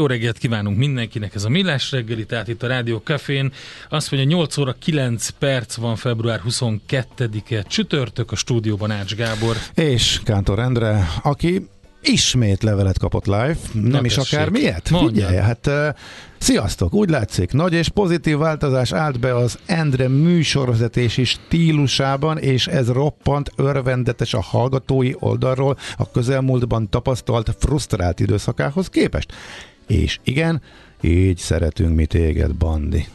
Jó reggelt kívánunk mindenkinek, ez a Millás reggeli, tehát itt a Rádió Cafén. Azt mondja, 8 óra 9 perc van, február 22-e csütörtök, a stúdióban Ács Gábor. És Kántor Endre, aki ismét levelet kapott live, nem is akármilyet. Figyelj, hát... Sziasztok! Úgy látszik, nagy és pozitív változás állt be az Endre műsorvezetési stílusában, és ez roppant örvendetes a hallgatói oldalról a közelmúltban tapasztalt frusztrált időszakához képest. És igen, így szeretünk mi téged, Bandi.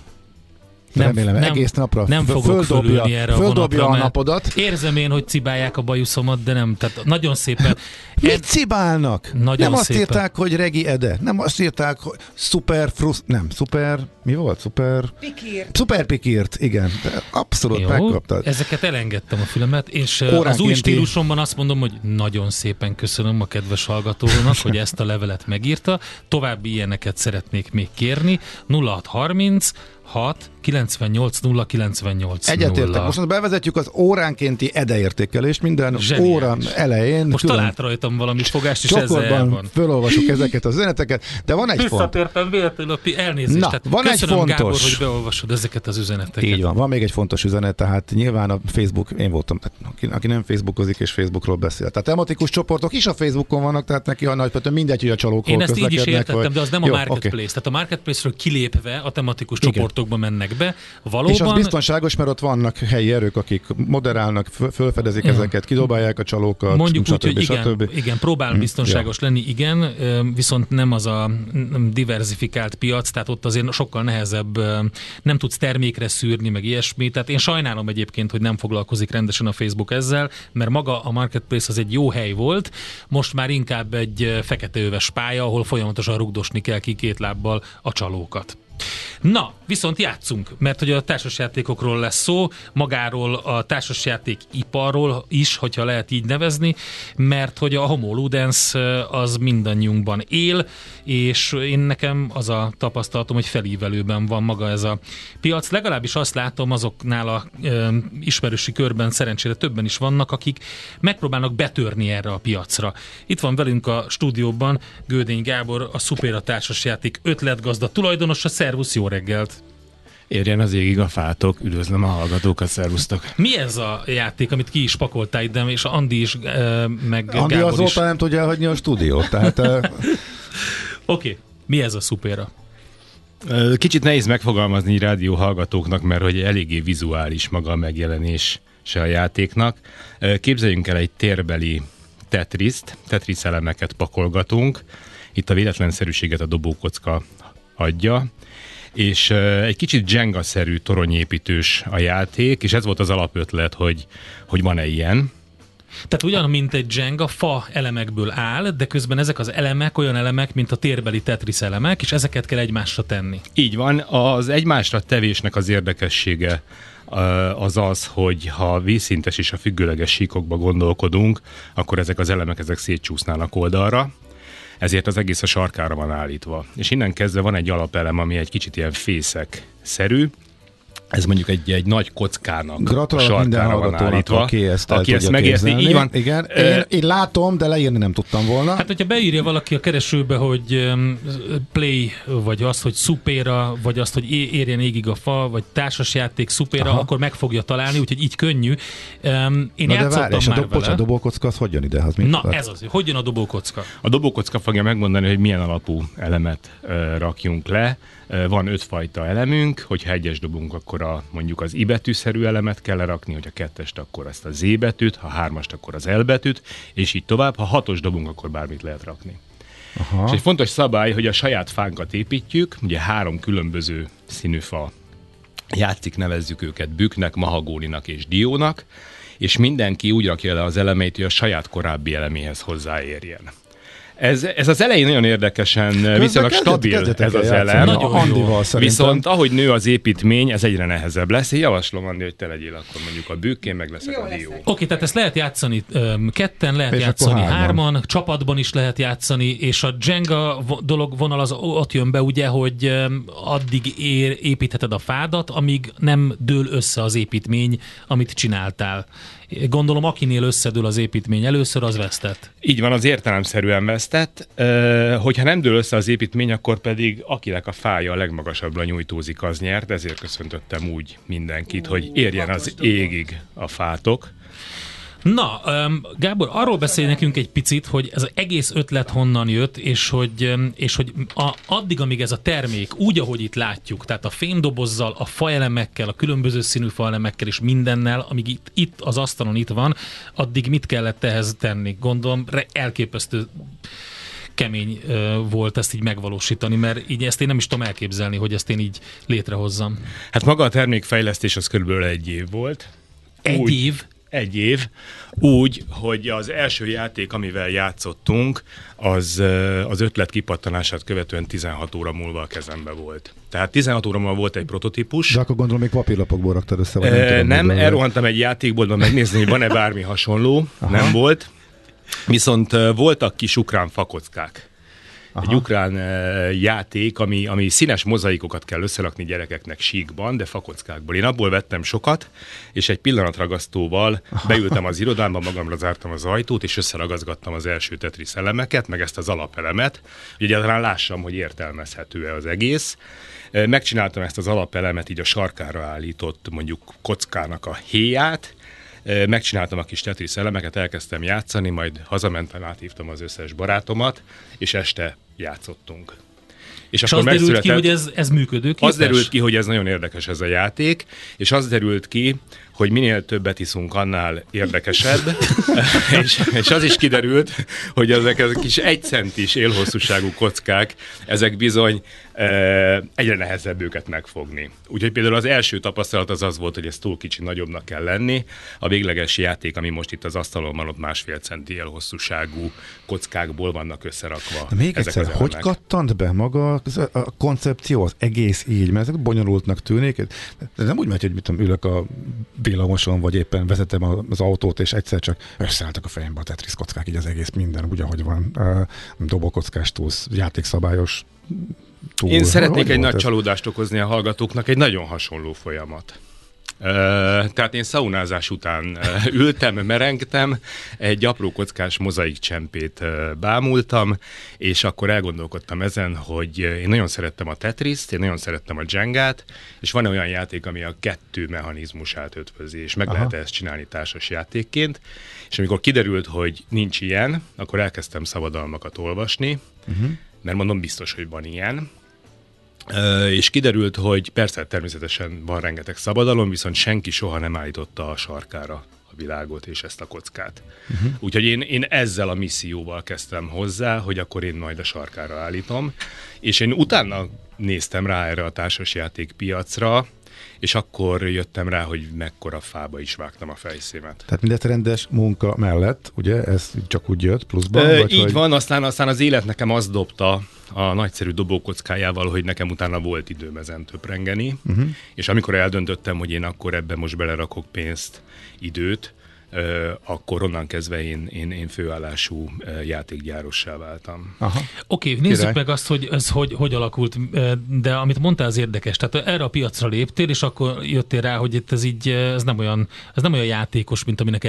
Remélem, egész napra nem fogok földobni erre a vonatra, a napodat. Érzem én, hogy cibálják a bajuszomat, de nem. Tehát nagyon szépen. Mit cibálnak? Nagyon nem szépen. Azt írták, hogy Regi Ede. Nem azt írták, hogy Pikírt. Szuper Pikírt, igen. Abszolút jó, megkaptad. Ezeket elengedtem a fülemet, és az új stílusomban azt mondom, hogy nagyon szépen köszönöm a kedves hallgatónak, hogy ezt a levelet megírta. További ilyeneket szeretnék még kérni. 0636 98 098. Egyetértek. Most bevezetjük az óránkénti edeértékelést minden zseniális óra elején. Most talált rajtam valami fogást, és ezzel van. Fölolvasok ezeket a üzeneteket, de van egy fontos. Visszatértem véletlenül, elnézést. Na, tehát van egy fontos. Gábor, hogy beolvasod ezeket az üzeneteket. Így van még egy fontos üzenet, tehát nyilván a Facebook, én voltam, tehát aki nem facebookozik és Facebookról beszél. Tehát tematikus csoportok is a Facebookon vannak, tehát neki a nagypötön mindegy, hogy a csalókhoz közlekednek. Én ezt így is értettem, vagy... de az nem a Marketplace. Okay. Tehát a Marketplace-ről kilépve a tematikus csoportokba mennek be. Valóban... És az biztonságos, mert ott vannak helyi erők, akik moderálnak, fölfedezik ezeket, kidobálják a csalókat, mondjuk stb. Úgy, hogy igen, próbál biztonságos lenni, igen, viszont nem az a diverzifikált piac, tehát ott azért sokkal nehezebb, nem tudsz termékre szűrni, meg ilyesmi, tehát én sajnálom egyébként, hogy nem foglalkozik rendesen a Facebook ezzel, mert maga a Marketplace az egy jó hely volt, most már inkább egy feketeöves pálya, ahol folyamatosan rugdosni kell ki két lábbal a csalókat. Na, viszont játszunk, mert hogy a társasjátékokról lesz szó, magáról a társasjáték iparról is, hogyha lehet így nevezni, mert hogy a homo ludens az mindannyiunkban él, és én nekem az a tapasztalatom, hogy felívelőben van maga ez a piac. Legalábbis azt látom azoknál a ismerősi körben, szerencsére többen is vannak, akik megpróbálnak betörni erre a piacra. Itt van velünk a stúdióban Gödény Gábor, a Szupera társasjáték ötletgazda tulajdonosa. Szervusz, jó reggelt! Érjen az égig a fátok, üdvözlöm a hallgatókat, szervusztok! Mi ez a játék, amit ki is pakoltál ide, és Andi is, meg Andi Gábor azóta is... nem tudja elhagyni a stúdiót, tehát... Oké, mi ez a Szupera? Kicsit nehéz megfogalmazni rádió hallgatóknak, mert hogy eléggé vizuális maga a megjelenés se a játéknak. Képzeljünk el egy térbeli Tetriszt, Tetris elemeket pakolgatunk. Itt a véletlenszerűséget a dobókocka adja, és egy kicsit Jenga-szerű toronyépítős a játék, és ez volt az alapötlet, hogy van-e ilyen. Tehát ugyan, mint egy Jenga, fa elemekből áll, de közben ezek az elemek olyan elemek, mint a térbeli Tetris elemek, és ezeket kell egymásra tenni. Így van, az egymásra tevésnek az érdekessége az az, hogy ha vízszintes és a függőleges síkokba gondolkodunk, akkor ezek az elemek szétcsúsznának oldalra, ezért az egész a sarkára van állítva. És innen kezdve van egy alapelem, ami egy kicsit ilyen fészek-szerű. Ez mondjuk egy nagy kockának a sarkára van állítva. Aki ezt megérti, így van. Igen. Én látom, de leírni nem tudtam volna. Hát, hogyha beírja valaki a keresőbe, hogy play, vagy azt, hogy Szupera, vagy azt, hogy érjen égig a fa, vagy társasjáték Szupera, akkor meg fogja találni, úgyhogy így könnyű. Én játszottam már vele. Bocsánat, a dobókocka az hogyan ide? Ez az. Hogy jön a dobókocka? A dobókocka fogja megmondani, hogy milyen alapú elemet rakjunk le. Van 5 fajta elemünk, hogyha 1-es dobunk, akkor mondjuk az I betűszerű elemet kell lerakni, hogyha 2-est, akkor ezt a Z betűt, ha 3-ast, akkor az L betűt, és így tovább, ha 6-os dobunk, akkor bármit lehet rakni. Aha. És egy fontos szabály, hogy a saját fánkat építjük, ugye 3 különböző színű fa játszik, nevezzük őket büknek, mahagóninak és diónak, és mindenki úgy rakja le az elemeit, hogy a saját korábbi eleméhez hozzáérjen. Ez az elején nagyon érdekesen, viszonylag stabil ez az elem, viszont ahogy nő az építmény, ez egyre nehezebb lesz. Én javaslom, Andi, hogy te legyél akkor mondjuk a bükén, meg leszek a dió. Oké, tehát ezt lehet játszani ketten, lehet játszani hárman, csapatban is lehet játszani, és a Jenga dolog vonal az ott jön be, ugye, hogy addig építheted a fádat, amíg nem dől össze az építmény, amit csináltál. Gondolom, akinél összedől az építmény először, az vesztett. Így van, az értelemszerűen vesztett. figyelmeztet, hogyha nem dől össze az építmény, akkor pedig akinek a fája a legmagasabbra nyújtózik, az nyert, ezért köszöntöttem úgy mindenkit, hogy érjen az égig a fátok. Na, Gábor, arról beszélj nekünk egy picit, hogy ez az egész ötlet honnan jött, és hogy addig, amíg ez a termék úgy, ahogy itt látjuk, tehát a fémdobozzal, a faelemekkel, a különböző színű faelemekkel és mindennel, amíg itt az asztalon itt van, addig mit kellett ehhez tenni? Gondolom, elképesztő kemény volt ezt így megvalósítani, mert így ezt én nem is tudom elképzelni, hogy ezt én így létrehozzam. Hát maga a termékfejlesztés az körülbelül egy év volt. Egy év, úgy, hogy az első játék, amivel játszottunk, az ötlet kipattanását követően 16 óra múlva a kezembe volt. Tehát 16 óra múlva volt egy prototípus. De akkor gondolom, még papírlapokból raktad össze. Nem, elrohantam egy játékboltban megnézni, hogy van-e bármi hasonló. Aha. Nem volt. Viszont voltak kis ukrán fakockák. Aha. Egy ukrán játék, ami színes mozaikokat kell összerakni gyerekeknek síkban, de fakockákból. Én abból vettem sokat, és egy pillanatragasztóval beültem az irodámba, magamra zártam az ajtót, és összeragazgattam az első Tetris elemeket, meg ezt az alapelemet, hogy egyáltalán lássam, hogy értelmezhető-e az egész. Megcsináltam ezt az alapelemet, így a sarkára állított mondjuk kockának a héját, megcsináltam a kis Tetris elemeket, elkezdtem játszani, majd hazamentem, áthívtam az összes barátomat, és este játszottunk. És akkor az derült ki, hogy ez működőképes? Az derült ki, hogy ez nagyon érdekes ez a játék, és az derült ki, hogy minél többet iszunk, annál érdekesebb, és az is kiderült, hogy ezek a kis egycentis élhosszúságú kockák, ezek bizony egyre nehezebb őket megfogni. Úgyhogy például az első tapasztalat az volt, hogy ez túl kicsi, nagyobbnak kell lenni. A végleges játék, ami most itt az asztalon van, ott 1,5 centi élhosszúságú kockákból vannak összerakva. De még egyszer, hogy kattant be maga a koncepció, az egész így, mert ezek bonyolultnak tűnik. De nem úgy megy, hogy mit tudom, ülök a villamoson, vagy éppen vezetem az autót, és egyszer csak összeálltak a fejembe a Tetris kockák, így az egész minden, úgy, ahogy van. Dobokockás túlsz, játékszabályos túl. Én szeretnék egy nagy csalódást okozni a hallgatóknak, egy nagyon hasonló folyamat. Tehát én szaunázás után ültem, merengtem, egy apró kockás mozaik csempét bámultam, és akkor elgondolkodtam ezen, hogy én nagyon szerettem a Tetriszt, én nagyon szerettem a Jengát, és van olyan játék, ami a kettő mechanizmusát ötvözi, és meg lehet ezt csinálni társas játékként, és amikor kiderült, hogy nincs ilyen, akkor elkezdtem szabadalmakat olvasni, mert mondom, biztos, hogy van ilyen. És kiderült, hogy persze természetesen van rengeteg szabadalom, viszont senki soha nem állította a sarkára a világot és ezt a kockát. Úgyhogy én ezzel a misszióval kezdtem hozzá, hogy akkor én majd a sarkára állítom, és én utána néztem rá erre a társasjáték piacra, és akkor jöttem rá, hogy mekkora fába is vágtam a fejszémet. Tehát mindent rendes munka mellett, ugye? Ez csak úgy jött pluszban? Így van, aztán az élet nekem azt dobta a nagyszerű dobókockájával, hogy nekem utána volt időm ezen töprengeni, és amikor eldöntöttem, hogy én akkor ebben most belerakok pénzt, időt, akkor onnan kezdve én főállású játékgyárossá váltam. Oké, nézzük meg azt, hogy ez hogy alakult, de amit mondtál, az érdekes. Tehát erre a piacra léptél, és akkor jöttél rá, hogy itt ez nem olyan játékos, mint aminek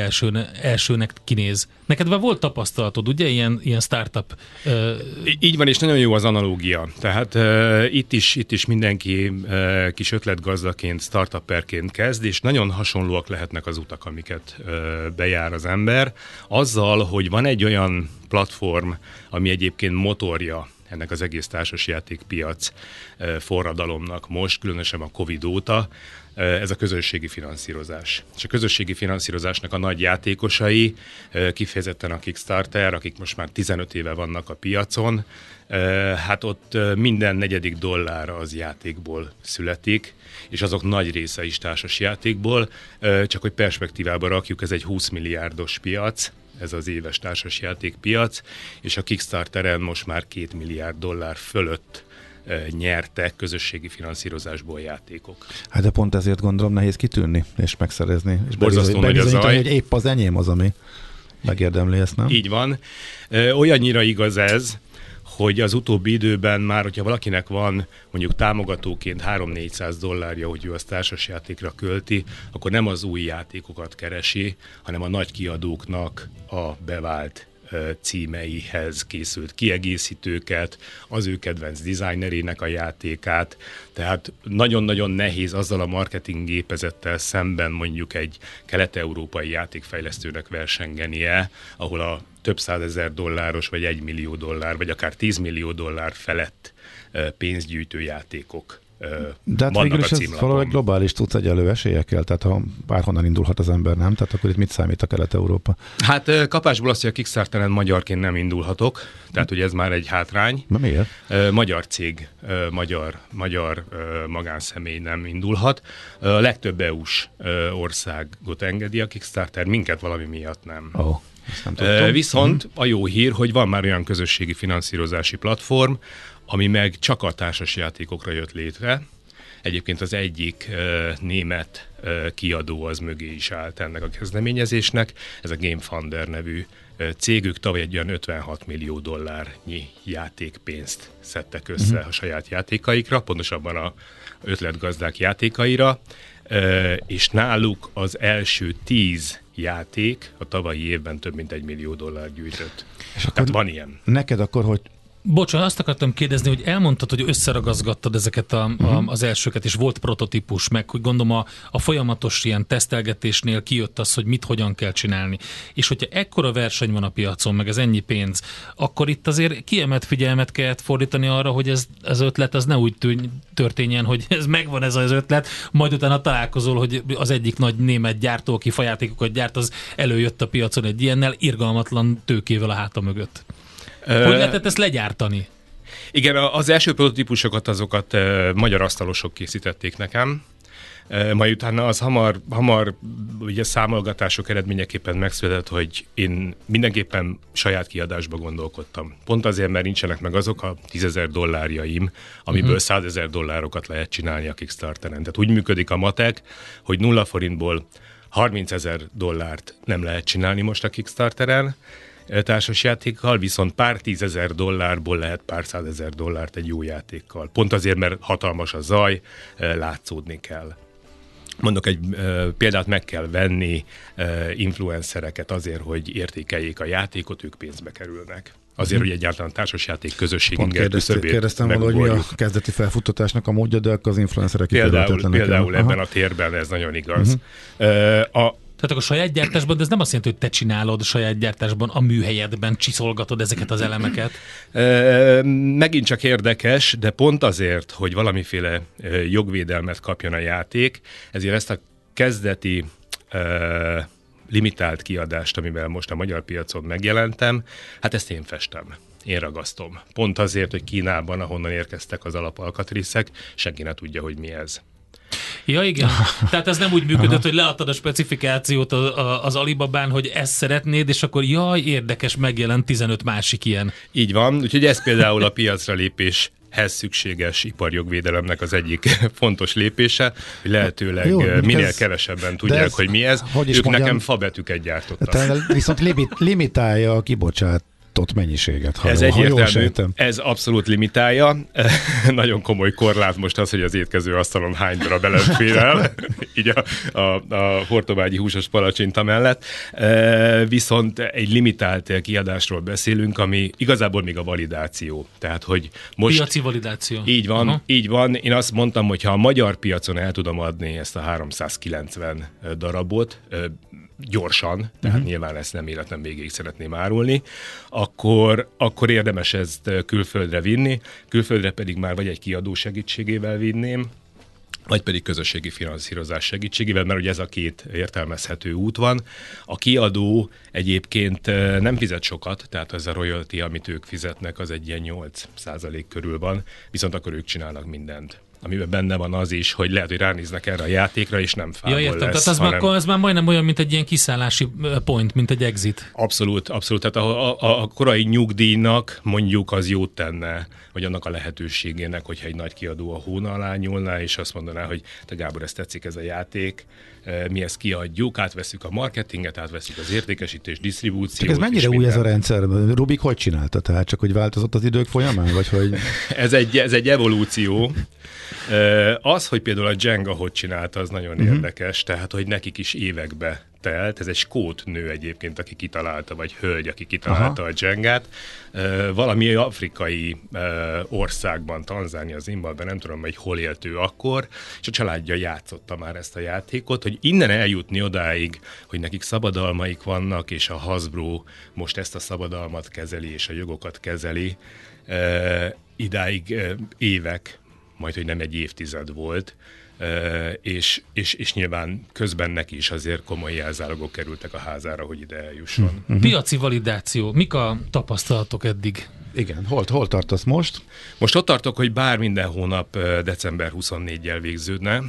elsőnek kinéz. Neked már volt tapasztalatod, ugye? Ilyen startup. Így van, és nagyon jó az analógia. Tehát itt is mindenki kis ötletgazdaként, startupperként kezd, és nagyon hasonlóak lehetnek az utak, amiket bejár az ember, azzal, hogy van egy olyan platform, ami egyébként motorja ennek az egész társasjátékpiac forradalomnak most, különösen a Covid óta, ez a közösségi finanszírozás. És a közösségi finanszírozásnak a nagy játékosai, kifejezetten a Kickstarter, akik most már 15 éve vannak a piacon, hát ott minden negyedik dollár az játékból születik, és azok nagy része is társas játékból, csak hogy perspektívába rakjuk, ez egy 20 milliárdos piac, ez az éves társasjátékpiac, és a Kickstarteren most már 2 milliárd dollár fölött nyertek közösségi finanszírozásból játékok. Hát de pont ezért gondolom nehéz kitűnni és megszerezni. És borzasztó nagy a zaj. Hogy épp az enyém az, ami megérdemli ezt, nem? Így van. Olyannyira igaz ez, hogy az utóbbi időben már, hogyha valakinek van mondjuk támogatóként 300-400 dollárja, hogy ő azt társasjátékra költi, akkor nem az új játékokat keresi, hanem a nagy kiadóknak a bevált címeihez készült kiegészítőket, az ő kedvenc dizájnerének a játékát, tehát nagyon-nagyon nehéz azzal a marketing gépezettel szemben mondjuk egy kelet-európai játékfejlesztőnek versengenie, ahol a több százezer dolláros, vagy $1 millió, vagy akár $10 millió felett pénzgyűjtő játékok. De hát végül is ez valójában globális tudsz egyenlő esélyekkel, tehát ha bárhonnan indulhat az ember, nem? Tehát akkor itt mit számít a Kelet-Európa? Hát kapásból azt, hogy a Kickstarteren magyarként nem indulhatok, tehát ugye ez már egy hátrány. Na miért? Magyar cég, magyar magánszemély nem indulhat. A legtöbb EU-s országot engedi a Kickstarter, minket valami miatt nem. Oh. Viszont a jó hír, hogy van már olyan közösségi finanszírozási platform, ami meg csak a társasjátékokra jött létre. Egyébként az egyik német kiadó az mögé is állt ennek a kezdeményezésnek. Ez a GameFunder nevű cégük tavaly egy olyan $56 millió játékpénzt szedtek össze a saját játékaikra, pontosabban a ötletgazdák játékaira, és náluk az első 10 játék a tavalyi évben több mint $1 millió gyűjtött. És tehát van ilyen. Neked akkor, hogy bocsánat, azt akartam kérdezni, hogy elmondtad, hogy összeragazgattad ezeket az elsőket, és volt prototípus, meg hogy gondolom a folyamatos ilyen tesztelgetésnél kijött az, hogy mit, hogyan kell csinálni. És hogyha ekkora verseny van a piacon, meg ez ennyi pénz, akkor itt azért kiemelt figyelmet kell fordítani arra, hogy ez ötlet, az ne úgy történjen, hogy ez megvan ez az ötlet, majd utána találkozol, hogy az egyik nagy német gyártó, aki fajátékokat gyárt, az előjött a piacon egy ilyennel, irgalmatlan tőkével a háta mögött. Hogy lehetett ezt legyártani? Igen, az első prototípusokat azokat magyar asztalosok készítették nekem, majd utána az hamar ugye számolgatások eredményeképpen megszületett, hogy én mindenképpen saját kiadásba gondolkodtam. Pont azért, mert nincsenek meg azok a $10,000, amiből $100,000 lehet csinálni a Kickstarteren. Tehát úgy működik a matek, hogy 0 forintból $30,000 nem lehet csinálni most a Kickstarteren, társasjátékkal, viszont pár $10,000 lehet pár $100,000 egy jó játékkal. Pont azért, mert hatalmas a zaj, látszódni kell. Mondok egy példát, meg kell venni influencereket azért, hogy értékeljék a játékot, ők pénzbe kerülnek. Azért, hogy egyáltalán társasjáték közösség inger küszöbét kérdeztem valahogy, mi a kezdeti felfuttatásnak a módja, de az influencerek például ebben a térben ez nagyon igaz. Tehát akkor a saját gyártásban, de ez nem azt jelenti, hogy te csinálod a saját gyártásban, a műhelyedben csiszolgatod ezeket az elemeket. Megint csak érdekes, de pont azért, hogy valamiféle jogvédelmet kapjon a játék, ezért ezt a kezdeti limitált kiadást, amivel most a magyar piacon megjelentem, hát ezt én festem. Én ragasztom. Pont azért, hogy Kínában, ahonnan érkeztek az alapalkatrészek, senki ne tudja, hogy mi ez. Ja, igen. Tehát ez nem úgy működött, hogy leadtad a specifikációt az Alibabán, hogy ezt szeretnéd, és akkor jaj, érdekes, megjelent 15 másik ilyen. Így van, úgyhogy ez például a piacra lépéshez szükséges iparjogvédelemnek az egyik fontos lépése, hogy lehetőleg jó, minél kevesebben tudják, ez, hogy mi ez. Hogy ők mondjam, nekem fabetüket gyártottak. Viszont limitálja a kibocsát. Mennyiséget. Ez egyértelmű, ez abszolút limitálja. Nagyon komoly korlát most az, hogy az étkező asztalon hány darab elefér el, így a hortobágyi húsos palacsinta mellett. Viszont egy limitált kiadásról beszélünk, ami igazából még a validáció. Tehát, hogy most piaci validáció. Így van, így van. Én azt mondtam, hogy ha a magyar piacon el tudom adni ezt a 390 darabot, gyorsan, tehát nyilván ezt nem életem végéig szeretném árulni, akkor érdemes ezt külföldre vinni, külföldre pedig már vagy egy kiadó segítségével vinném, vagy pedig közösségi finanszírozás segítségével, mert ugye ez a két értelmezhető út van. A kiadó egyébként nem fizet sokat, tehát az a royalty, amit ők fizetnek, az egy ilyen 8% körül van, viszont akkor ők csinálnak mindent, amiben benne van az is, hogy lehet, hogy ránéznek erre a játékra, és nem fából lesz. Ja, értem, tehát az már majdnem olyan, mint egy ilyen kiszállási point, mint egy exit. Abszolút, abszolút. Tehát a korai nyugdíjnak mondjuk az jót tenne, vagy annak a lehetőségének, hogyha egy nagy kiadó a hóna alá nyúlná, és azt mondaná, hogy te Gábor, ezt tetszik ez a játék, mi ezt kiadjuk, átveszük a marketinget, átveszük az értékesítést, disztribúciót. Csak ez mennyire új ez a rendszer? Rubik hogy csinálta? Tehát csak, hogy változott az idők folyamán? Vagy hogy... ez egy evolúció. Az, hogy például a Jenga hogy csinálta, az nagyon érdekes, tehát hogy nekik is évekbe telt, ez egy skót nő egyébként, aki kitalálta, vagy hölgy, aki kitalálta a Jengát, valami afrikai országban, Tanzánia, Zimbabwe, nem tudom, hogy hol élt ő akkor, és a családja játszotta már ezt a játékot, hogy innen eljutni odáig, hogy nekik szabadalmaik vannak, és a Hasbro most ezt a szabadalmat kezeli, és a jogokat kezeli, idáig évek, majd, hogy nem egy évtized volt, és nyilván közben neki is azért komoly jelzálogok kerültek a házára, hogy ide eljusson. Piaci validáció. Mik a tapasztalatok eddig? Igen, hol tartasz most? Most ott tartok, hogy bár minden hónap december 24-jel végződne,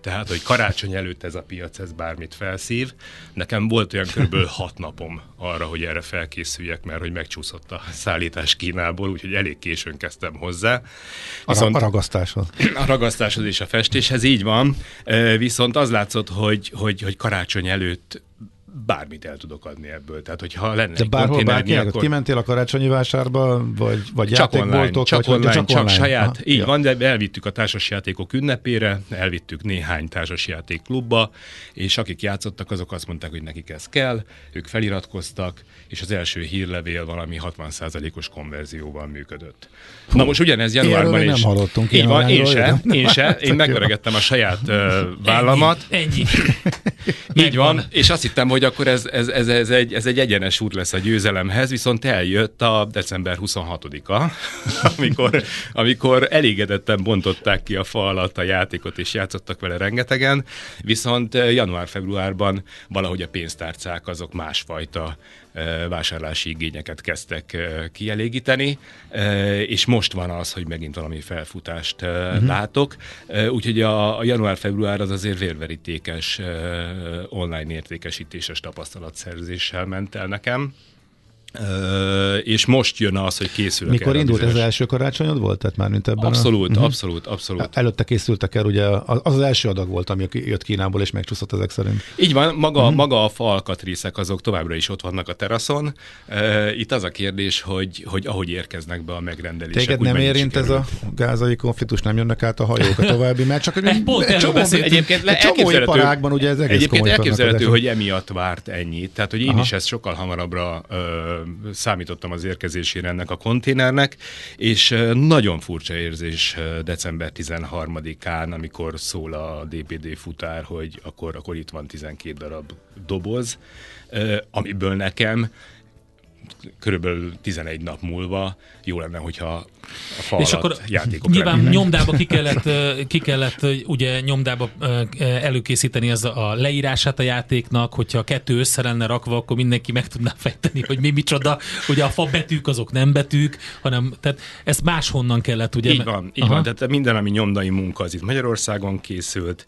tehát, hogy karácsony előtt ez a piac, ez bármit felszív. Nekem volt olyan körülbelül 6 napom arra, hogy erre felkészüljek, mert hogy megcsúszott a szállítás Kínából, úgyhogy elég későn kezdtem hozzá. Viszont a ragasztáshoz. A ragasztáshoz és a festéshez, így van. Viszont az látszott, hogy karácsony előtt bármit el tudok adni ebből. Tehát, hogyha lenne de bárhol bárkinek, akkor... kimentél a karácsonyi vásárba, vagy csak játékboltok? Csak online, csak saját. Aha, így van, de elvittük a társasjátékok ünnepére, elvittük néhány társasjáték klubba, és akik játszottak, azok azt mondták, hogy nekik ez kell, ők feliratkoztak, és az első hírlevél valami 60%-os konverzióval működött. Na most ugyanez januárban is. Nem hallottunk. Így van, én se. Én megöregettem a saját vállamat. Így van, és azt hittem, hogy akkor ez egy egyenes út lesz a győzelemhez, viszont eljött a december 26-a, amikor elégedetten bontották ki a fa alatt a játékot, és játszottak vele rengetegen, viszont január-februárban valahogy a pénztárcák azok másfajta vásárlási igényeket kezdtek kielégíteni, és most van az, hogy megint valami felfutást látok, úgyhogy a január-február az azért vérverítékes online értékesítéses tapasztalatszerzéssel ment el nekem. És most jön az, hogy készülök. Mikor indult ez, az első karácsonyod volt? Tehát már mint ebben abszolút. Előtte készültek el, ugye az első adag volt, ami jött Kínából, és megcsúszott ezek szerint. Így van, maga a fa alkatrészek azok továbbra is ott vannak a teraszon. Itt az a kérdés, hogy ahogy érkeznek be a megrendelések. Téged nem érint sikerült. Ez a gázai konfliktus, nem jönnek át a hajók a további, mert csak egy csomó iparágban ugye ez egész komoly. Egyébként elképzelhető, hogy emiatt várt ennyit. Tehát, hogy én is ezt sokkal hamarabbra számítottam az érkezésére ennek a konténernek, és nagyon furcsa érzés december 13-án, amikor szól a DPD futár, hogy akkor itt van 12 darab doboz, amiből nekem körülbelül 11 nap múlva jó lenne, hogyha a fa és alatt akkor játékok nyilván lennének. Nyomdába ki kellett ugye nyomdába előkészíteni az a leírását a játéknak, hogyha a kettő össze lenne rakva, akkor mindenki meg tudná fejteni, hogy mi micsoda, ugye a fa betűk azok nem betűk, hanem tehát ezt máshonnan kellett, ugye. Így van, tehát minden, ami nyomdai munka, az itt Magyarországon készült,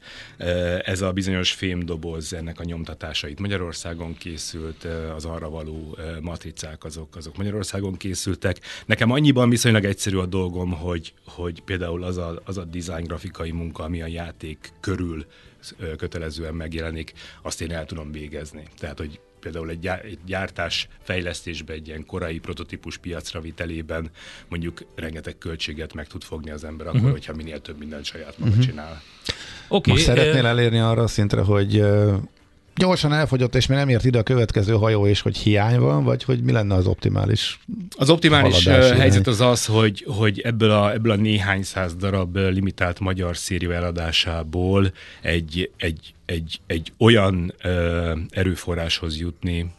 ez a bizonyos fémdoboz, ennek a nyomtatása itt Magyarországon készült, az arra való matricák azok Magyarországon készültek. Nekem annyiban viszonylag egyszerű a dolgom, hogy például az a design grafikai munka, ami a játék körül kötelezően megjelenik, azt én el tudom végezni. Tehát, hogy például egy gyártás fejlesztésben, egy ilyen korai prototípus piacra vitelében mondjuk rengeteg költséget meg tud fogni az ember akkor, hogyha minél több mindent saját maga csinál. Okay, most szeretnél elérni arra a szintre, hogy gyorsan elfogyott, és még nem ért ide a következő hajó, és hogy hiány van, vagy hogy mi lenne az optimális? Az optimális helyzet az az, hogy ebből a néhány száz darab limitált magyar szérió eladásából egy olyan erőforráshoz jutni,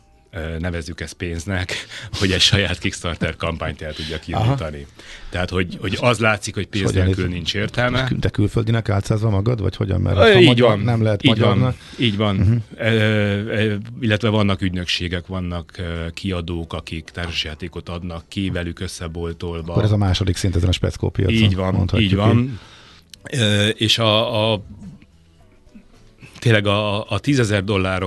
nevezzük ezt pénznek, hogy egy saját Kickstarter kampányt el tudja kiindítani. Tehát, hogy az látszik, hogy pénz nélkül nincs értelme. De külföldinek átszázva magad, vagy hogyan? Mert ha magyar van, nem lehet magyarnak. Így van. Illetve vannak ügynökségek, vannak kiadók, akik társasjátékot adnak ki, velük összeboltolva. Akkor ez a második szint ezen a speckópiacon. Így van. És tényleg a $10,000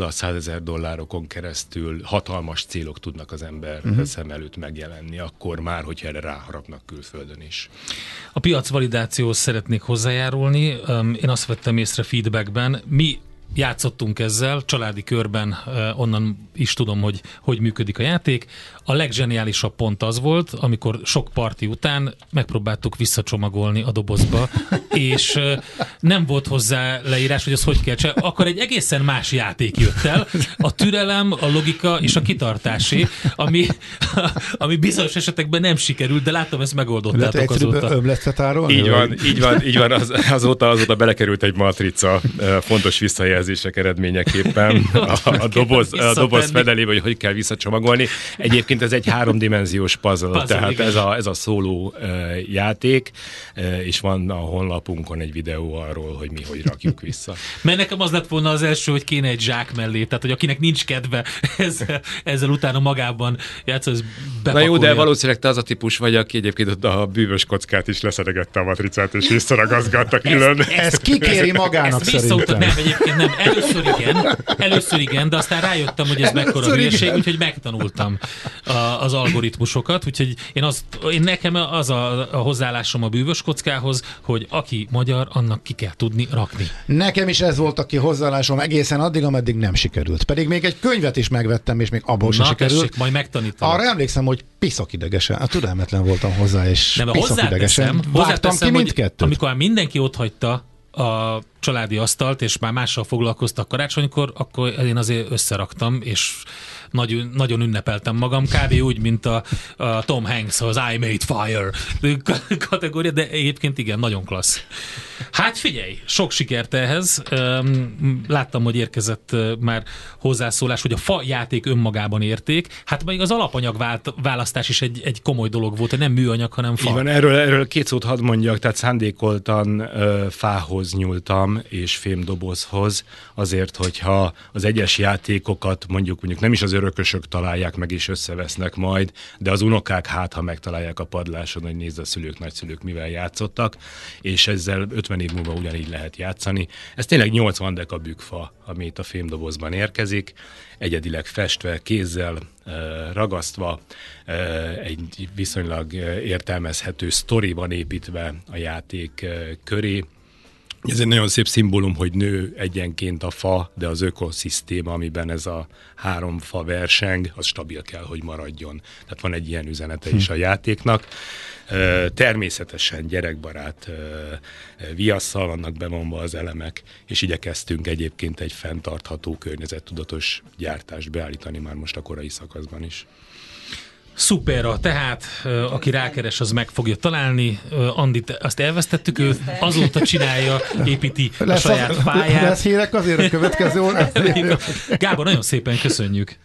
a $100,000 keresztül hatalmas célok tudnak az ember szem előtt megjelenni, akkor már, hogyha erre ráharapnak külföldön is. A piac validációhoz szeretnék hozzájárulni. Én azt vettem észre feedbackben. Mi játszottunk ezzel, családi körben, onnan is tudom, hogy működik a játék. A legzseniálisabb pont az volt, amikor sok parti után megpróbáltuk visszacsomagolni a dobozba, és nem volt hozzá leírás, hogy az hogy kell csinálni. Akkor egy egészen más játék jött el, a türelem, a logika és a kitartásé, ami bizonyos esetekben nem sikerült, de látom, ezt megoldottátok azóta. Ömletet árulni? Így van, azóta belekerült egy matrica fontos visszajelzések eredményeképpen a doboz fedelébe, hogy kell visszacsomagolni. Egyébként ez egy háromdimenziós puzzle, tehát ez a szóló játék, és van a honlapunkon egy videó arról, hogy mi hogy rakjuk vissza. Mert nekem az lett volna az első, hogy kéne egy zsák mellé, tehát hogy akinek nincs kedve ezzel utána magában játszol, ez bepakolja. Na jó, de valószínűleg te az a típus vagy, aki egyébként ott a bűvös kockát is leszeregette a matricát, és visszaragazgatta külön. Ezt kikéri magának szerintem. Nem, egyébként nem. Először igen, de aztán rájöttem, hogy ez mekkora hülyeség, úgyhogy megtanultam az algoritmusokat, úgyhogy nekem az a hozzáállásom a bűvös kockához, hogy aki magyar, annak ki kell tudni rakni. Nekem is ez volt a hozzáállásom egészen addig, ameddig nem sikerült. Pedig még egy könyvet is megvettem, és még abból sem sikerült. Tessék, majd megtanítom. Arra emlékszem, hogy piszok idegesen. Türelmetlen voltam hozzá, és piszok idegesen. Vágtam ki mindkettőt. Amikor mindenki otthagyta a családi asztalt, és már mással foglalkoztak karácsonykor, akkor én azért összeraktam, és nagyon ünnepeltem magam, kb. Úgy, mint a Tom Hanks, az I Made Fire kategória, de egyébként igen, nagyon klassz. Hát figyelj, sok sikert ehhez. Láttam, hogy érkezett már hozzászólás, hogy a fa játék önmagában érték. Hát még az alapanyag választás is egy komoly dolog volt, hogy nem műanyag, hanem fa. Igen, erről két szót hadd mondjak, tehát szándékoltan fához nyúltam, és fémdobozhoz, azért, hogyha az egyes játékokat mondjuk nem is az örökösök találják meg, és összevesznek majd, de az unokák ha megtalálják a padláson, hogy nézd a szülők, nagyszülők mivel játszottak, és ezzel 50 év múlva ugyanígy lehet játszani. Ez tényleg 80 deka bükkfa, ami itt a fémdobozban érkezik, egyedileg festve, kézzel ragasztva, egy viszonylag értelmezhető sztoriban építve a játék köré. Ez egy nagyon szép szimbólum, hogy nő egyenként a fa, de az ökoszisztéma, amiben ez a három fa verseng, az stabil kell, hogy maradjon. Tehát van egy ilyen üzenete is a játéknak. Természetesen gyerekbarát viasszal vannak bevonva az elemek, és igyekeztünk egyébként egy fenntartható, környezettudatos gyártást beállítani már most a korai szakaszban is. Szupera, tehát aki rákeres, az meg fogja találni. Andit, azt elvesztettük, ő azóta csinálja, építi a saját pályát. Lesz hírek azért a következő óra. Gábor, nagyon szépen köszönjük.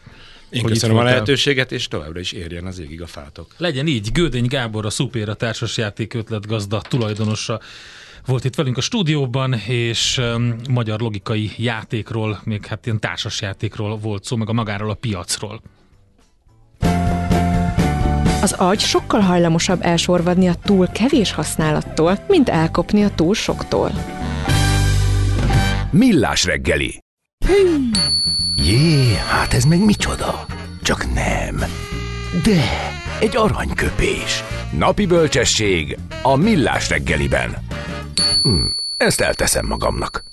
Én köszönöm a lehetőséget, és továbbra is érjen az égig a fátok. Legyen így. Gödény Gábor, a Szupera társasjáték ötletgazda, tulajdonosa volt itt velünk a stúdióban, és magyar logikai játékról, még hát ilyen társasjátékról volt szó, meg a magáról a piacról. Az agy sokkal hajlamosabb elsorvadni a túl kevés használattól, mint elkopni a túl soktól. Millás reggeli. Jé, hát ez meg micsoda? Csak nem. De egy aranyköpés. Napi bölcsesség a Millás reggeliben. Ezt elteszem magamnak.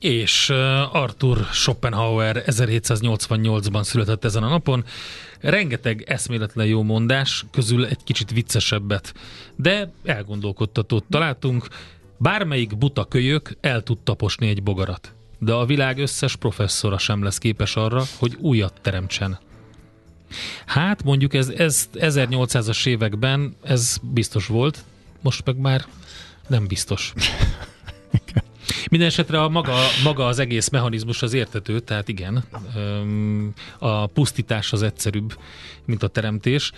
És Arthur Schopenhauer 1788-ban született ezen a napon. Rengeteg eszméletlen jó mondás, közül egy kicsit viccesebbet, de elgondolkodtatót találtunk. Bármelyik buta kölyök el tud taposni egy bogarat, de a világ összes professzora sem lesz képes arra, hogy újat teremtsen. Hát mondjuk ez 1800-as években ez biztos volt, most meg már nem biztos. Minden esetre a maga az egész mechanizmus az értető, tehát igen, a pusztítás az egyszerűbb, mint a teremtés,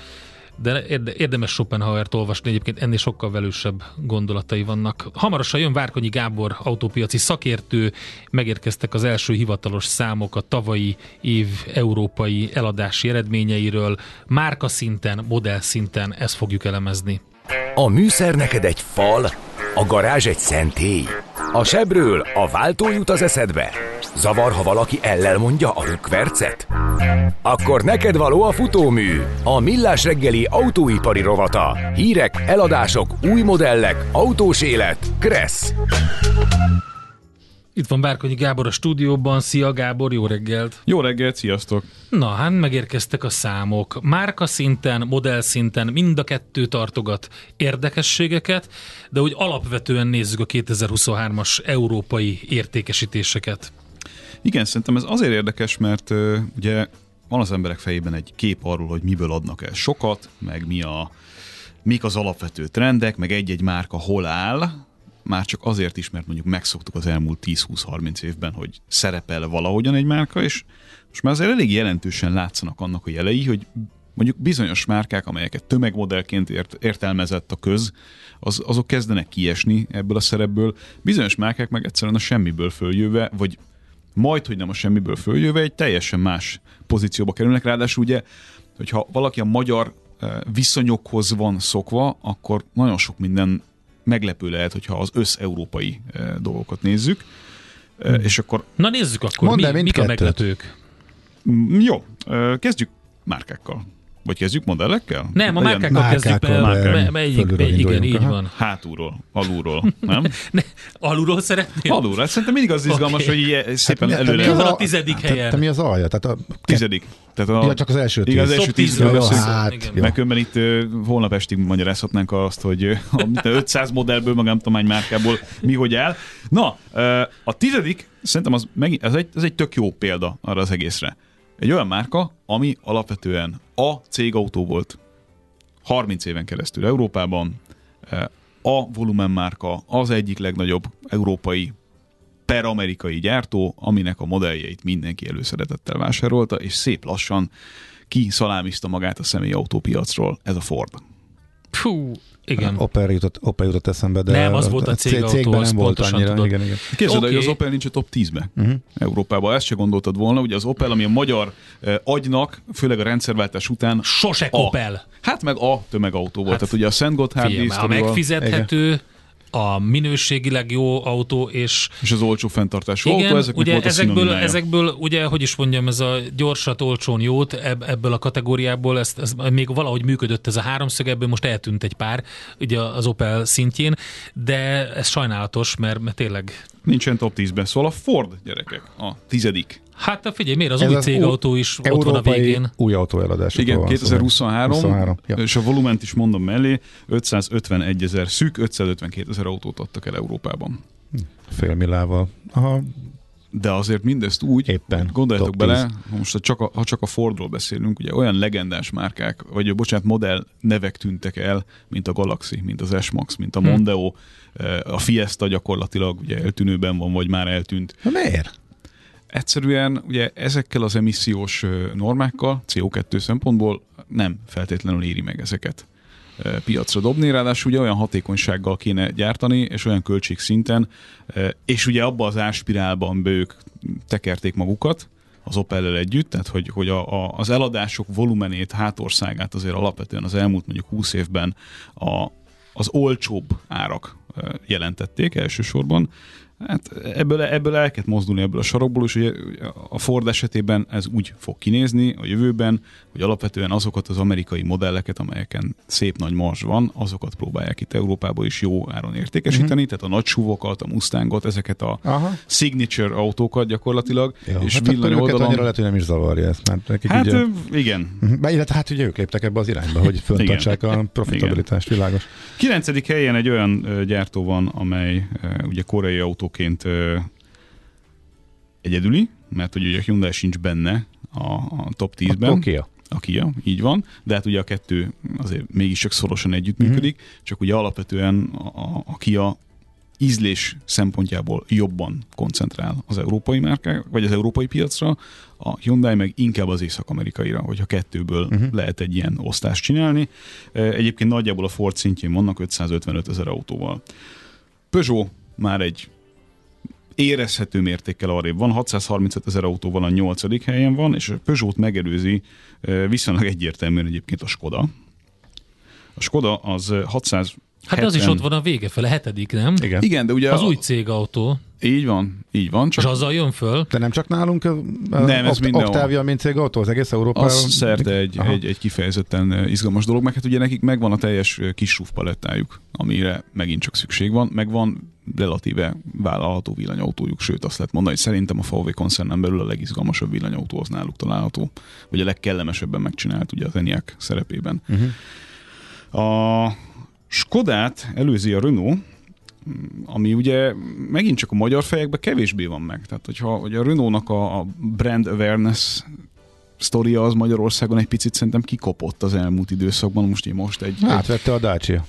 de érdemes Schopenhauert olvasni, egyébként ennél sokkal velősebb gondolatai vannak. Hamarosan jön Várkonyi Gábor, autópiaci szakértő, megérkeztek az első hivatalos számok a tavalyi év európai eladási eredményeiről, márka szinten, modell szinten, ezt fogjuk elemezni. A műszer neked egy fal, a garázs egy szentély. A sebről a váltó jut az eszedbe. Zavar, ha valaki ellenmondja a rükvercet? Akkor neked való a futómű, a Millás reggeli autóipari rovata. Hírek, eladások, új modellek, autós élet, kressz. Itt van Bárkonyi Gábor a stúdióban. Szia Gábor, jó reggelt! Jó reggelt, sziasztok! Na, hát megérkeztek a számok. Márka szinten, modell szinten mind a kettő tartogat érdekességeket, de úgy alapvetően nézzük a 2023-as európai értékesítéseket. Igen, szerintem ez azért érdekes, mert ugye van az emberek fejében egy kép arról, hogy miből adnak el sokat, meg mik az alapvető trendek, meg egy-egy márka hol áll, már csak azért is, mert mondjuk megszoktuk az elmúlt 10-20-30 évben, hogy szerepel valahogyan egy márka, és most már azért elég jelentősen látszanak annak a jelei, hogy mondjuk bizonyos márkák, amelyeket tömegmodellként értelmezett a köz, azok kezdenek kiesni ebből a szerepből. Bizonyos márkák meg egyszerűen a semmiből följöve, vagy majdhogy nem a semmiből följöve, egy teljesen más pozícióba kerülnek. Ráadásul ugye, hogyha valaki a magyar viszonyokhoz van szokva, akkor nagyon sok minden meglepő lehet, hogyha az összeurópai dolgokat nézzük. És akkor... Na nézzük akkor, mik a meglepők? Jó, kezdjük márkákkal. Vagy kezdjük modellekkel? Nem, a márkákkal kezdjük. Igen, így van. Hátulról, alulról, nem? Alulról szeretnél? Alulról, szerintem mindig az izgalmas, okay, hogy szépen hát, előre. Mi van a tizedik helyen? Mi az alja? Tehát a tizedik. Igen, csak az első tíz. Az első tízről beszélünk. Megkönben itt holnap estig magyarázhatnánk azt, hogy 500 modellből, meg nem tudom, márkából mi hogy áll. Na, a tizedik, szerintem az egy tök jó példa arra az egészre. Egy olyan márka, ami alapvetően a cégautó volt 30 éven keresztül Európában, a volumen márka, az egyik legnagyobb európai per amerikai gyártó, aminek a modelljeit mindenki előszeretettel vásárolta, és szép lassan kiszalámizta magát a személyautópiacról. Ez a Ford. Fú, igen. Opel jutott eszembe, de nem, az volt a cégben nem volt annyira. Igen. Képzeld, okay, hogy az Opel nincs a top 10-be Európában. Ezt se gondoltad volna, ugye az Opel, ami a magyar agynak, főleg a rendszerváltás után sose Opel. Hát meg a tömegautó volt. Hát, tehát ugye a Szent Gotthárdi sztorival. A megfizethető, igen, a minőségileg jó autó, és az olcsó fenntartású autó, ezek ugye volt ezekből ugye, hogy is mondjam, ez a gyorsat, olcsón jót, ebből a kategóriából, ez még valahogy működött ez a háromszög, ebből most eltűnt egy pár, ugye az Opel szintjén, de ez sajnálatos, mert tényleg... Nincsen top 10-ben, szóval a Ford, gyerekek, a tizedik. Hát figyelj, miért az ez új az cégautó is ott van a végén? Új autóeladás. Igen, 2023, ja. És a volument is mondom mellé, 552 ezer autót adtak el Európában. Félmillával. Aha. De azért mindezt úgy, éppen gondoljatok bele, most ha csak a Fordról beszélünk, ugye olyan legendás márkák, vagy modell nevek tűntek el, mint a Galaxy, mint az S-Max, mint a Mondeo, a Fiesta gyakorlatilag ugye eltűnőben van, vagy már eltűnt. Na miért? Egyszerűen ugye ezekkel az emissziós normákkal, CO2 szempontból nem feltétlenül éri meg ezeket piacra dobni, ráadásul ugye olyan hatékonysággal kéne gyártani, és olyan költségszinten, és ugye abba az árspirálban ők tekerték magukat az Opel-el együtt, tehát hogy az eladások volumenét, hátországát azért alapvetően az elmúlt mondjuk 20 évben az olcsóbb árak jelentették elsősorban. Hát ebből el kell mozdulni, ebből a sarokból, és ugye a Ford esetében ez úgy fog kinézni a jövőben, hogy alapvetően azokat az amerikai modelleket, amelyeken szép nagy marzs van, azokat próbálják itt Európában is jó áron értékesíteni, tehát a nagy SUV-okat, a Mustangot, ezeket a signature autókat gyakorlatilag, jó, és hát villany oldalon... annyira lehet, hogy nem is zavarja ezt. Mert hát ugye... igen. Illetve hát ugye ők léptek ebbe az irányba, hogy föntartsák a profitabilitást, világos. 9. helyen egy olyan gyártó van, amely ugye koreai autó ként egyedüli, mert ugye a Hyundai sincs benne a top 10-ben. A Kia, így van, de hát ugye a kettő azért mégis csak szorosan együttműködik, csak ugye alapvetően a Kia ízlés szempontjából jobban koncentrál az európai márkák, vagy az európai piacra, a Hyundai meg inkább az észak-amerikaira, hogyha kettőből lehet egy ilyen osztást csinálni. Egyébként nagyjából a Ford szintjén vannak 555 ezer autóval. Peugeot már egy érezhető mértékkel arrébb van, 635 ezer autóval a 8. helyen van, és a Peugeot megelőzi viszonylag egyértelműen egyébként a Skoda. A Skoda az 670... Hát az is ott van a vége fele, 7. nem? Igen, de ugye... Az új cégautó. Így van. Csak... És azzal jön föl. De nem csak nálunk Octavia, mint cégautó, az egész Európa... Az szerte egy kifejezetten izgalmas dolog, meg hát ugye nekik megvan a teljes kis SUV palettájuk, amire megint csak szükség van, megvan relatíve vállalható villanyautójuk, sőt azt lehet mondani, hogy szerintem a VW koncernen belül a legizgalmasabb villanyautó az náluk található, vagy a legkellemesebben megcsinált ugye a Enyaq szerepében. Uh-huh. A Skodát előzi a Renault, ami ugye megint csak a magyar fejekben kevésbé van meg. Tehát hogy a Renault-nak a brand awareness sztoria az Magyarországon egy picit szerintem kikopott az elmúlt időszakban, most egy... Átvette a Dacia.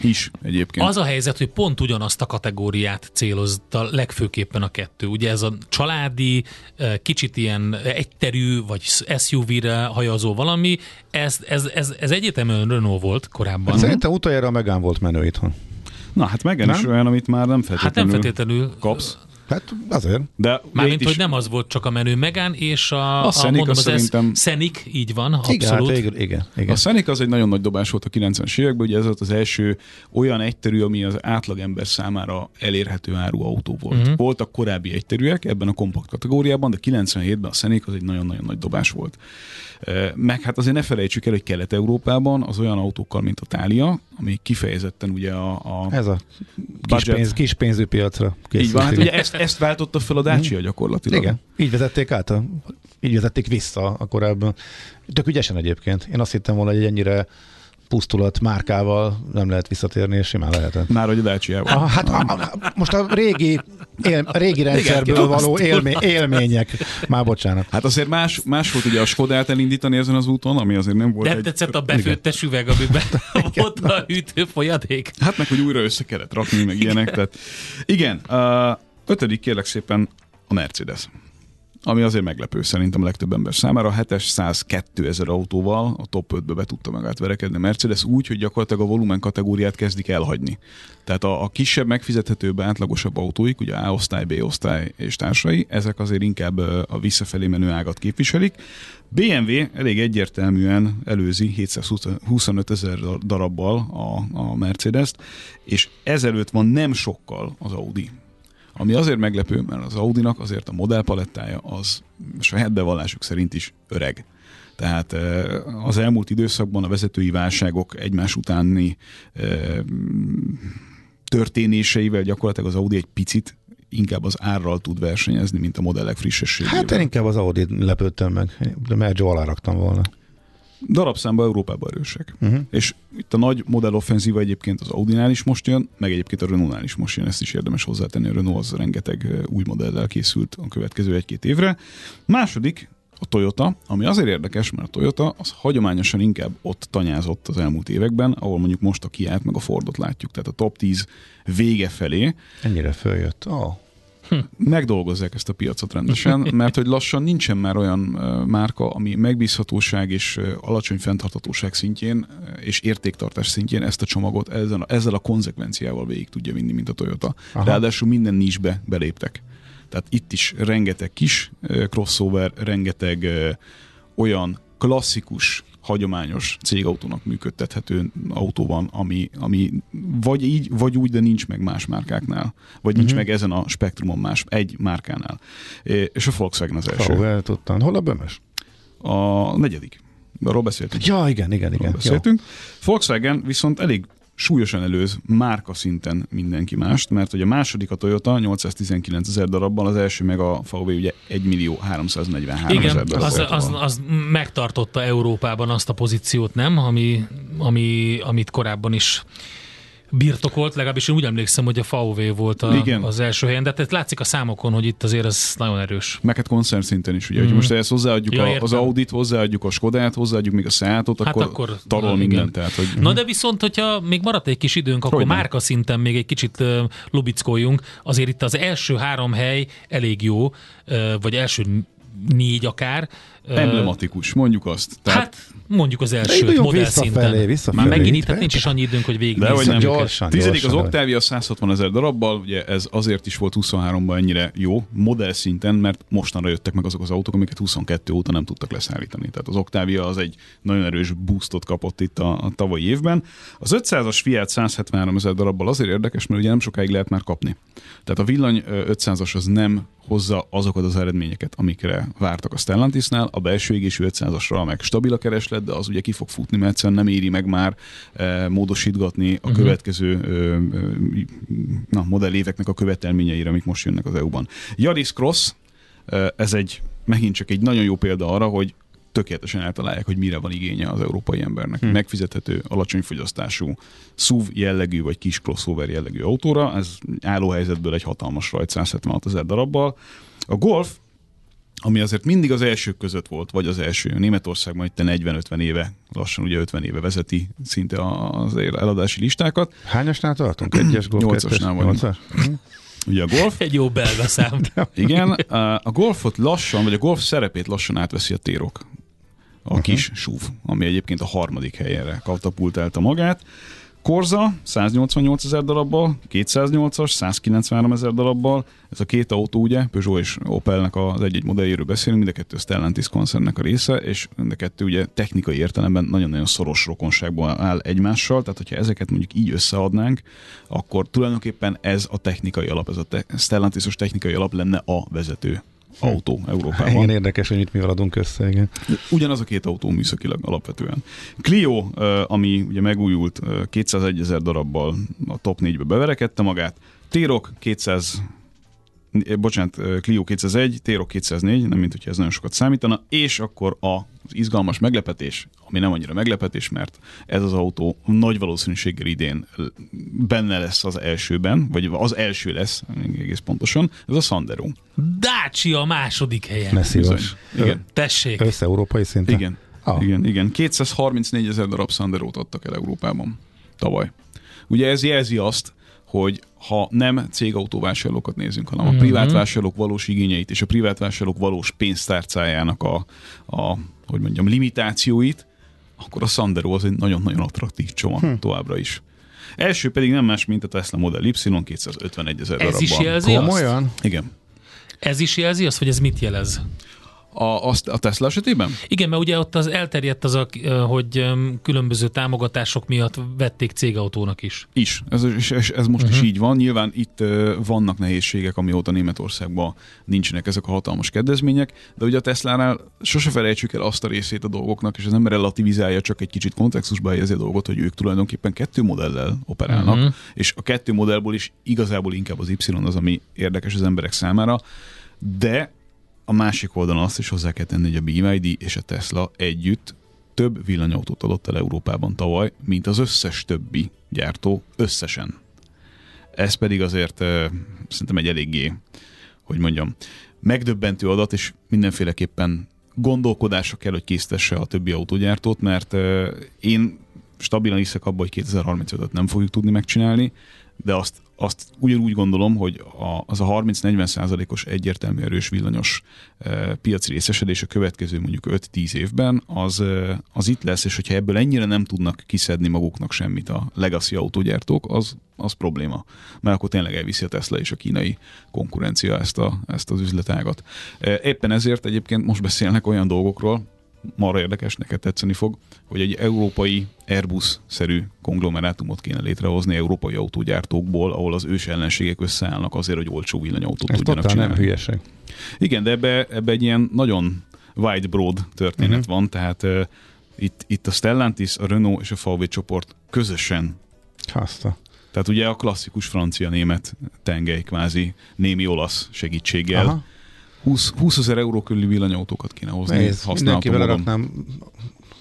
Is egyébként. Az a helyzet, hogy pont ugyanazt a kategóriát célozta legfőképpen a kettő. Ugye ez a családi, kicsit ilyen egyterű, vagy SUV-re hajazó valami, ez egyértelműen Renault volt korábban. Szerintem utoljára a Megane volt menő itthon. Na hát Megane is olyan, amit már nem feltétlenül, kapsz. Hát azért. De mármint, hogy nem az volt csak a menő Megane, és a Scenic, szerintem... így van, abszolút. Igen. A Scenic az egy nagyon nagy dobás volt a 90-es években, ugye ez volt az első olyan egyterű, ami az átlagember számára elérhető áru autó volt. Mm-hmm. Voltak korábbi egyterűek ebben a kompakt kategóriában, de 97-ben a Scenic az egy nagyon-nagyon nagy dobás volt. Meg hát azért ne felejtsük el, hogy Kelet-Európában az olyan autókkal, mint a Thalia, ami kifejezetten ugye ez a kispénzű piacra készült. Így van, hát ugye ezt váltotta fel a Dacia gyakorlatilag. Igen, így vezették át, így vezették vissza a korábban. Tök ügyesen egyébként. Én azt hittem volna, hogy egy ennyire pusztulat márkával nem lehet visszatérni, és simán lehetett. Már hogy a Dacia-val. Most a régi rendszerből való élmények. Már bocsánat. Hát azért más volt ugye a Skodát elindítani ezen az úton, ami azért nem volt. De tetszett a befőttes üveg, amiben volt a hűtőfolyadék. Hát meg, hogy újra össze kellett rakni, meg ilyenek. Tehát, igen. 5. kérlek szépen a Mercedes, ami azért meglepő szerintem a legtöbb ember számára. 702 000 autóval a top 5-be be tudta magát verekedni a Mercedes úgy, hogy gyakorlatilag a volumen kategóriát kezdik elhagyni. Tehát a kisebb, megfizethetőbb, átlagosabb autóik, ugye A osztály, B osztály és társai, ezek azért inkább a visszafelé menő ágat képviselik. BMW elég egyértelműen előzi 725 000 darabbal a Mercedest, és ezelőtt van nem sokkal az Audi. Ami azért meglepő, mert az Audinak azért a modellpalettája az saját bevallásuk szerint is öreg. Tehát az elmúlt időszakban a vezetői válságok egymás utáni történéseivel gyakorlatilag az Audi egy picit inkább az árral tud versenyezni, mint a modellek frissességével. Hát én inkább az Audit lepődtem meg, de Mergeo alá raktam volna. Darabszámban Európában erősek. Uh-huh. És itt a nagy modelloffenzíva egyébként az Audinál is most jön, meg egyébként a Renault-nál is most jön, ezt is érdemes hozzátenni, a Renault az rengeteg új modellel készült a következő 1-2 évre. Második a Toyota, ami azért érdekes, mert a Toyota az hagyományosan inkább ott tanyázott az elmúlt években, ahol mondjuk most a Kiát meg a Fordot látjuk, tehát a top 10 vége felé. Ennyire följött. Megdolgozzák ezt a piacot rendesen, mert hogy lassan nincsen már olyan márka, ami megbízhatóság és alacsony fenntarthatóság szintjén és értéktartás szintjén ezt a csomagot ezzel a konzekvenciával végig tudja vinni, mint a Toyota. Aha. Ráadásul minden niche-be beléptek. Tehát itt is rengeteg kis crossover, rengeteg olyan klasszikus, hagyományos cégautónak működtethető autó van, ami vagy így, vagy úgy, de nincs meg más márkáknál. Vagy nincs meg ezen a spektrumon más, egy márkánál. És a Volkswagen az első. Hol a bömes? A negyedik. Arról beszéltünk. Ja, igen. Beszéltünk. Volkswagen viszont elég súlyosan előz márka szinten mindenki mást, mert hogy a második a Toyota 819 000 darabban, az első meg a VW ugye 1.343.000 darabban. Igen, az megtartotta Európában azt a pozíciót, nem? Amit korábban is birtokolt, legalábbis én úgy emlékszem, hogy a VW volt az első helyen, de tehát látszik a számokon, hogy itt azért ez nagyon erős. Meg hát koncern szinten is, ugye, hogy most ezt hozzáadjuk az Audit, hozzáadjuk a Skodát, hozzáadjuk még a Seatot, hát akkor tarol mindent. Tehát, hogy... Na de viszont, hogyha még maradt egy kis időnk, akkor márka szinten még egy kicsit lubickoljunk, azért itt az első 3 hely elég jó, vagy első 4 akár. Emblematikus, mondjuk azt. Tehát... Hát mondjuk az első modell szinten. Már megint itt, hát nincs is annyi időnk, hogy végignézzük. A 10. az Octavia 160 000 darabbal, ugye ez azért is volt 23-ban ennyire jó, modell szinten, mert mostanra jöttek meg azok az autók, amiket 22 óta nem tudtak leszállítani. Tehát az Octavia az egy nagyon erős boostot kapott itt a tavalyi évben. Az 500-as Fiat 173 000 darabbal azért érdekes, mert ugye nem sokáig lehet már kapni. Tehát a villany 500-as az nem hozza azokat az eredményeket, amikre vártak a Stellantisnál. a belső égésű 500-asra meg stabil a kereslet, de az ugye ki fog futni, mert egyszerűen nem éri meg már módosítgatni a következő modelléveknek a követelményeire, amik most jönnek az EU-ban. Yaris Cross, ez megint csak egy nagyon jó példa arra, hogy tökéletesen eltalálják, hogy mire van igénye az európai embernek. Megfizethető, alacsony fogyasztású, SUV jellegű vagy kis crossover jellegű autóra, ez állóhelyzetből egy hatalmas rajt 176 000 darabbal. A Golf, ami azért mindig az elsők között volt, vagy az első Németországban, itt 40-50 éve, lassan ugye 50 éve vezeti szinte az eladási listákat. Hányasnál tartunk? Egyes Golf? 8-asnál vagyunk. Ugye a Golf. Egy jó belga szám. Igen, a Golfot lassan, vagy a Golf szerepét lassan átveszi a T-Roc, a kis SUV, ami egyébként a harmadik helyre katapultálta magát. Corza 188 000 darabbal, 208-as, 193 000 darabbal. Ez a két autó ugye, Peugeot és Opelnek az egy-egy modelljéről beszélünk, mind a kettő a Stellantis koncernnek a része, és mind a kettő ugye technikai értelemben nagyon-nagyon szoros rokonságban áll egymással, tehát hogyha ezeket mondjuk így összeadnánk, akkor tulajdonképpen ez a technikai alap, ez a Stellantisos technikai alap lenne a vezető autó Európában. Igen, érdekes, hogy mit mi adunk össze, igen. Ugyanaz a két autó műszakilag alapvetően. Clio, ami ugye megújult 201 000 darabbal a top 4-be beverekedte magát, Clio 201, T-Roc 204, nem mint hogyha ez nagyon sokat számítana, és akkor az izgalmas meglepetés, ami nem annyira meglepetés, mert ez az autó nagy valószínűséggel idén benne lesz az elsőben, vagy az első lesz, egész pontosan, ez a Sandero. Dacia a második helyen. Messzívas. Igen. Tessék. Össze-európai szinten. Igen. Ah. Igen. 234 000 darab Sanderót adtak el Európában tavaly. Ugye ez jelzi azt, hogy ha nem cégautóvásárlókat nézünk, hanem a privát vásárlók valós igényeit és a privát vásárlók valós pénztárcájának a limitációit, akkor a Sandero az egy nagyon-nagyon attraktív csomag továbbra is. Első pedig nem más, mint a Tesla Model Y 251 000 darabban. Ez is jelzi azt? Igen. Ez is jelzi azt, hogy ez mit jelez? A Tesla esetében? Igen, mert ugye ott az elterjedt az, hogy különböző támogatások miatt vették cégautónak is. Ez most is így van. Nyilván itt vannak nehézségek, amióta Németországban nincsenek ezek a hatalmas kedvezmények, de ugye a Teslánál sose felejtsük el azt a részét a dolgoknak, és az ember relativizálja, csak egy kicsit kontextusba helyezi a dolgot, hogy ők tulajdonképpen 2 modellel operálnak, és a 2 modellból is igazából inkább az Y az, ami érdekes az emberek számára, de a másik oldalon azt is hozzá kell tenni, hogy a BYD és a Tesla együtt több villanyautót adott el Európában tavaly, mint az összes többi gyártó összesen. Ez pedig azért szerintem egy eléggé, megdöbbentő adat, és mindenféleképpen gondolkodásra kell, hogy késztesse a többi autógyártót, mert én stabilan hiszek abban, hogy 2035-öt nem fogjuk tudni megcsinálni, de azt ugyanúgy gondolom, hogy az a 30-40%-os egyértelmű erős villanyos piaci részesedés a következő mondjuk 5-10 évben, az itt lesz, és hogyha ebből ennyire nem tudnak kiszedni maguknak semmit a legacy autógyártók, az probléma. Mert akkor tényleg elviszi a Tesla és a kínai konkurencia ezt az üzletágat. Éppen ezért egyébként most beszélnek olyan dolgokról, marra érdekes, neked tetszeni fog, hogy egy európai Airbus-szerű konglomerátumot kéne létrehozni európai autógyártókból, ahol az ős ellenségek összeállnak azért, hogy olcsó villanyautót tudjanak csinálni. Nem hülyeség. Igen, de ebbe egy ilyen nagyon wide broad történet van, tehát itt a Stellantis, a Renault és a VW csoport közösen. Haszta. Tehát ugye a klasszikus francia-német tengely kvázi némi olasz segítséggel. Aha. 20 000 euró körüli villanyautókat kéne hozni.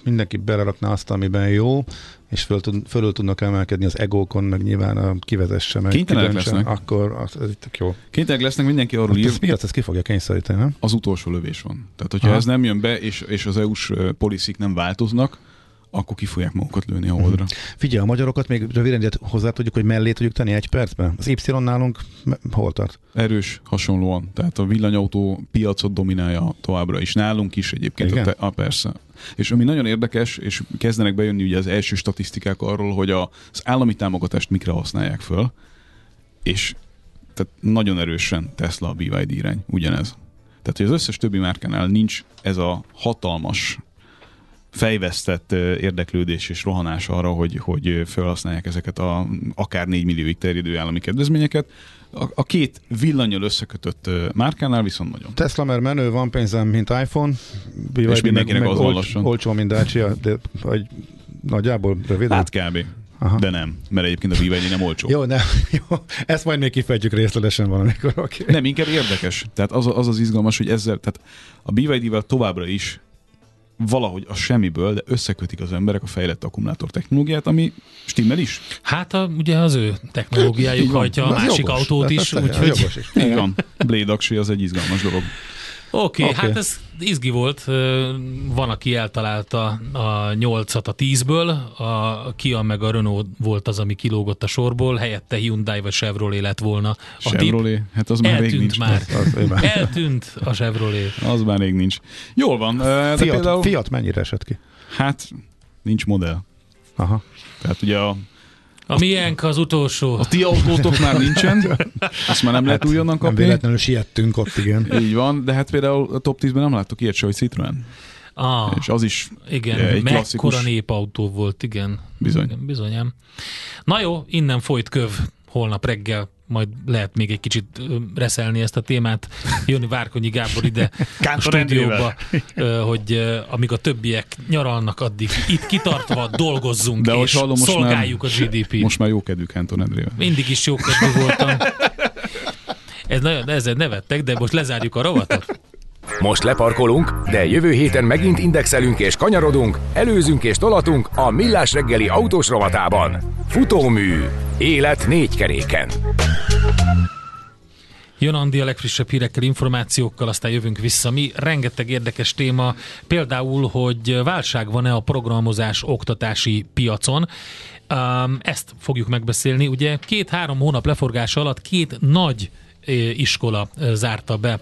Mindenki belerakná azt, amiben jó, és fölül tudnak emelkedni az egókon, meg nyilván kivezesse meg. Kénytelenek lesznek. Akkor ez itt jó. Kénytelenek lesznek, mindenki arról ír. Ez ki fogja kényszeríteni, nem? Az utolsó lövés van. Tehát, hogyha ez nem jön be, és az EU-s policik nem változnak, akkor ki fogják magukat lőni a holdra. Figyelj, a magyarokat még röviden hozzá tudjuk, hogy mellé tudjuk tenni egy percben. Az Y nálunk hol tart? Erős, hasonlóan. Tehát a villanyautó piacot dominálja továbbra is. Nálunk is egyébként. Persze. És ami nagyon érdekes, és kezdenek bejönni ugye az első statisztikák arról, hogy az állami támogatást mikre használják föl, és tehát nagyon erősen Tesla a BYD irány. Ugyanez. Tehát, hogy az összes többi márkánál nincs ez a hatalmas fejvesztett érdeklődés és rohanás arra, hogy felhasználják ezeket a akár 4 millióig terjedő állami kedvezményeket. A két villannyal összekötött márkánál viszont nagyon. Tesla, mert menő, van pénzem, mint iPhone. BYD és mindenkinek meg az van lassan. Olcsó, mint Dacia, de vagy nagyjából röviden. Hát kb. Aha. De nem, mert egyébként a BYD nem olcsó. Jó, nem. Jó. Ezt majd még kifejtjük részletesen valamikor. Okay. Nem, inkább érdekes. Tehát az izgalmas, hogy ezzel, tehát a BYD-vel továbbra is valahogy a semmiből, de összekötik az emberek a fejlett akkumulátor technológiát, ami stimmel is. Hát ugye az ő technológiájuk hajtja a másik jogos, autót is. Úgyhogy... Így van. Blade Aksi az egy izgalmas dolog. Oké. Hát ez izgi volt. Van, aki eltalálta a 8-at a 10-ből, a Kia meg a Renault volt az, ami kilógott a sorból, helyette Hyundai vagy Chevrolet lett volna. A Chevrolet? Tip... Hát az már eltűnt rég nincs. Az eltűnt a Chevrolet. Az már rég nincs. Jól van. Fiat mennyire esett ki? Hát nincs modell. Aha. Tehát ugye a miénk az utolsó. A ti autótok már nincsen, azt már nem lehet újonnan kapni. Nem véletlenül siettünk ott, igen. Így van, de hát például a top 10-ben nem láttuk ilyet se, hogy Citroen. Ah, és az is igen, egy klasszikus. Mekkora népautó volt, igen. Bizony. Na jó, innen folyt köv holnap reggel. Majd lehet még egy kicsit reszelni ezt a témát, jönni Várkonyi Gábor ide a stúdióba, hogy amíg a többiek nyaralnak, addig itt kitartva dolgozzunk, de és hallom, szolgáljuk már, a GDP-t. Most már jókedvű Kántor Endrével. Mindig is jókedvű voltam. Ezzel nevettek, de most lezárjuk a rovatot. Most leparkolunk, de jövő héten megint indexelünk és kanyarodunk, előzünk és tolatunk a Millás reggeli autós rovatában. Futómű. Élet 4 keréken. Jön Andi a legfrissebb hírekkel, információkkal, aztán jövünk vissza mi. Rengeteg érdekes téma, például, hogy válság van-e a programozás oktatási piacon. Ezt fogjuk megbeszélni. Ugye 2-3 hónap leforgása alatt 2 nagy iskola zárta be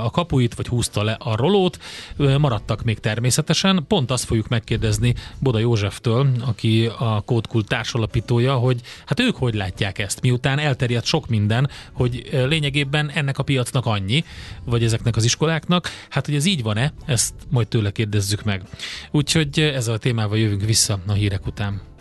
a kapuit, vagy húzta le a rolót. Maradtak még természetesen. Pont azt fogjuk megkérdezni Boda Józseftől, aki a Kódkult társalapítója, hogy hát ők hogy látják ezt, miután elterjedt sok minden, hogy lényegében ennek a piacnak annyi, vagy ezeknek az iskoláknak. Hát, hogy ez így van-e, ezt majd tőle kérdezzük meg. Úgyhogy ezzel a témával jövünk vissza a hírek után.